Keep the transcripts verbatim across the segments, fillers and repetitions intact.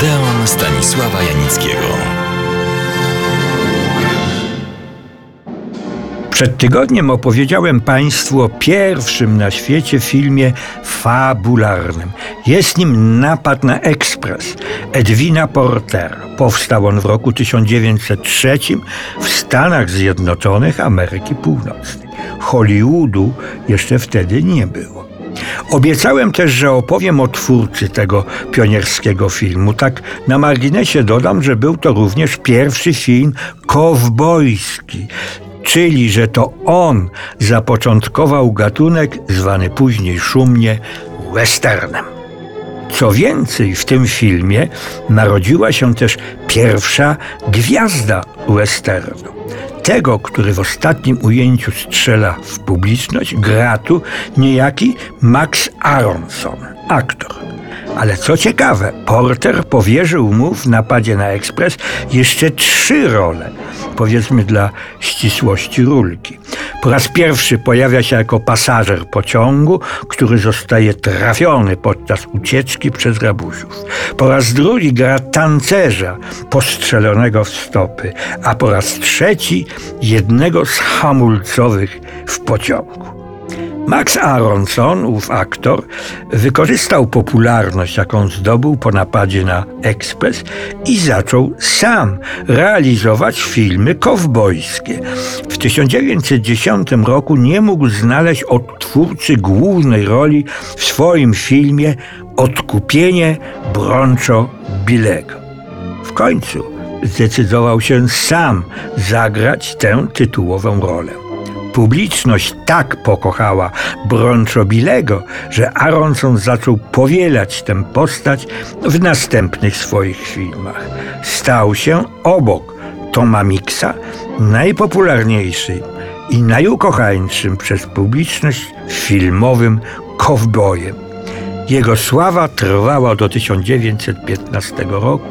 Odeon Stanisława Janickiego. Przed tygodniem opowiedziałem Państwu o pierwszym na świecie filmie fabularnym. Jest nim Napad na ekspres Edwina Portera. Powstał on w roku tysiąc dziewięćset trzy w Stanach Zjednoczonych Ameryki Północnej. Hollywoodu jeszcze wtedy nie było. Obiecałem też, że opowiem o twórcy tego pionierskiego filmu. Tak na marginesie dodam, że był to również pierwszy film kowbojski, czyli że to on zapoczątkował gatunek zwany później szumnie westernem. Co więcej, w tym filmie narodziła się też pierwsza gwiazda westernu. Tego, który w ostatnim ujęciu strzela w publiczność, gra tu niejaki Max Aronson, aktor. Ale co ciekawe, Porter powierzył mu w Napadzie na ekspres jeszcze trzy role, powiedzmy dla ścisłości rulki. Po raz pierwszy pojawia się jako pasażer pociągu, który zostaje trafiony podczas ucieczki przez rabusiów. Po raz drugi gra tancerza postrzelonego w stopy, a po raz trzeci jednego z hamulcowych w pociągu. Max Aronson, ów aktor, wykorzystał popularność, jaką zdobył po Napadzie na ekspres i zaczął sam realizować filmy kowbojskie. W tysiąc dziewięćset dziesiątym roku nie mógł znaleźć odtwórcy głównej roli w swoim filmie Odkupienie Broncho Billego. W końcu zdecydował się sam zagrać tę tytułową rolę. Publiczność tak pokochała Broncho Billego, że Aronson zaczął powielać tę postać w następnych swoich filmach. Stał się obok Toma Mixa najpopularniejszym i najukochańszym przez publiczność filmowym kowbojem. Jego sława trwała do tysiąc dziewięćset piętnastego roku,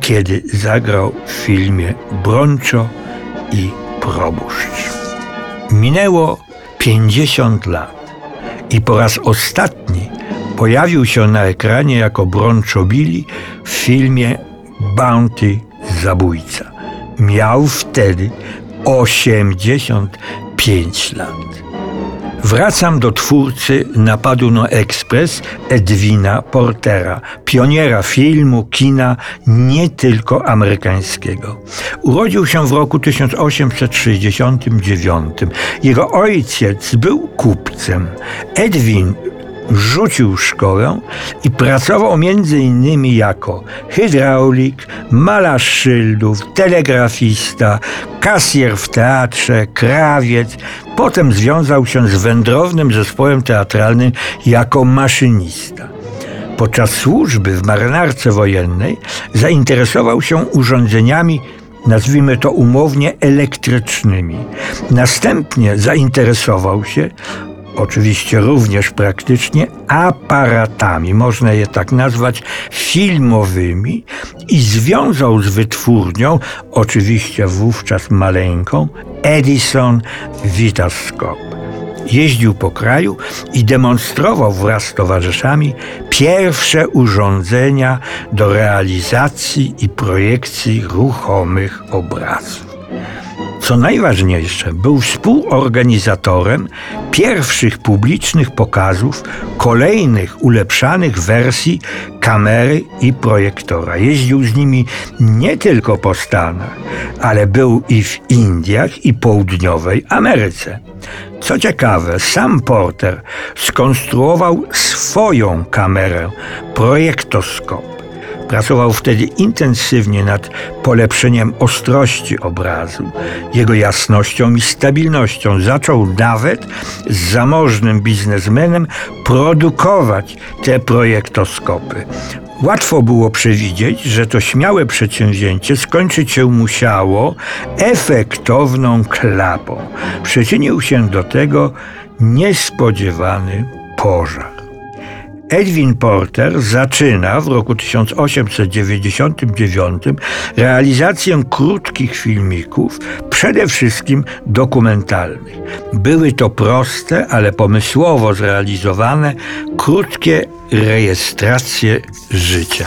kiedy zagrał w filmie Broncho i Proboszcz. Minęło pięćdziesiąt lat i po raz ostatni pojawił się na ekranie jako Broncho Billy w filmie Bounty Zabójca. Miał wtedy osiemdziesiąt pięć lat. Wracam do twórcy Napadu na ekspres Edwina Portera, pioniera filmu, kina nie tylko amerykańskiego. Urodził się w roku tysiąc osiemset sześćdziesiątym dziewiątym. Jego ojciec był kupcem. Edwin rzucił szkołę i pracował między innymi jako hydraulik, malarz szyldów, telegrafista, kasjer w teatrze, krawiec. Potem związał się z wędrownym zespołem teatralnym jako maszynista. Podczas służby w marynarce wojennej zainteresował się urządzeniami, nazwijmy to umownie, elektrycznymi. Następnie zainteresował się oczywiście również praktycznie aparatami, można je tak nazwać, filmowymi i związał z wytwórnią, oczywiście wówczas maleńką, Edison Vitascope. Jeździł po kraju i demonstrował wraz z towarzyszami pierwsze urządzenia do realizacji i projekcji ruchomych obrazów. Co najważniejsze, był współorganizatorem pierwszych publicznych pokazów kolejnych ulepszanych wersji kamery i projektora. Jeździł z nimi nie tylko po Stanach, ale był i w Indiach i Południowej Ameryce. Co ciekawe, sam Porter skonstruował swoją kamerę, projektoskop. Pracował wtedy intensywnie nad polepszeniem ostrości obrazu, jego jasnością i stabilnością. Zaczął nawet z zamożnym biznesmenem produkować te projektoskopy. Łatwo było przewidzieć, że to śmiałe przedsięwzięcie skończyć się musiało efektowną klapą. Przyczynił się do tego niespodziewany pożar. Edwin Porter zaczyna w roku tysiąc osiemset dziewięćdziesiątym dziewiątym realizację krótkich filmików, przede wszystkim dokumentalnych. Były to proste, ale pomysłowo zrealizowane, krótkie rejestracje życia.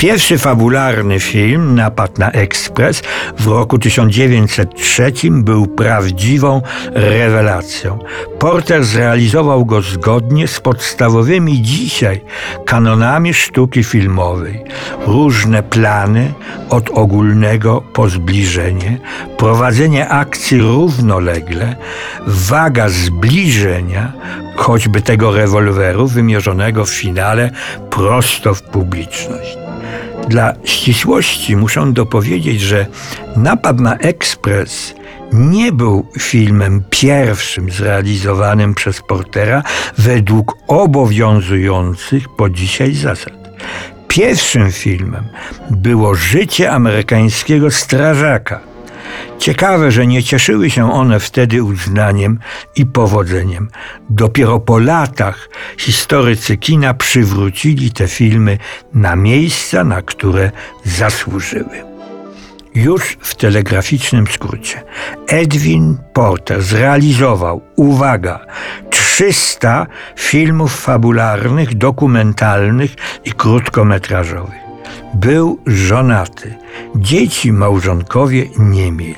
Pierwszy fabularny film, Napad na Ekspres, w roku tysiąc dziewięćset trzecim był prawdziwą rewelacją. Porter zrealizował go zgodnie z podstawowymi dzisiaj kanonami sztuki filmowej. Różne plany, od ogólnego po zbliżenie, prowadzenie akcji równolegle, waga zbliżenia, choćby tego rewolweru wymierzonego w finale prosto w publiczność. Dla ścisłości muszę dopowiedzieć, że Napad na Ekspres nie był filmem pierwszym zrealizowanym przez Portera według obowiązujących po dzisiaj zasad. Pierwszym filmem było Życie amerykańskiego strażaka. Ciekawe, że nie cieszyły się one wtedy uznaniem i powodzeniem. Dopiero po latach historycy kina przywrócili te filmy na miejsca, na które zasłużyły. Już w telegraficznym skrócie. Edwin Porter zrealizował, uwaga, trzysta filmów fabularnych, dokumentalnych i krótkometrażowych. Był żonaty. Dzieci małżonkowie nie mieli.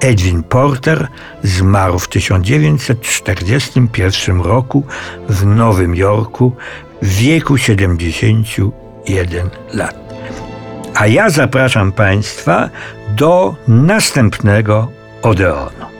Edwin Porter zmarł w tysiąc dziewięćset czterdziestym pierwszym roku w Nowym Jorku w wieku siedemdziesięciu jeden lat. A ja zapraszam Państwa do następnego Odeonu.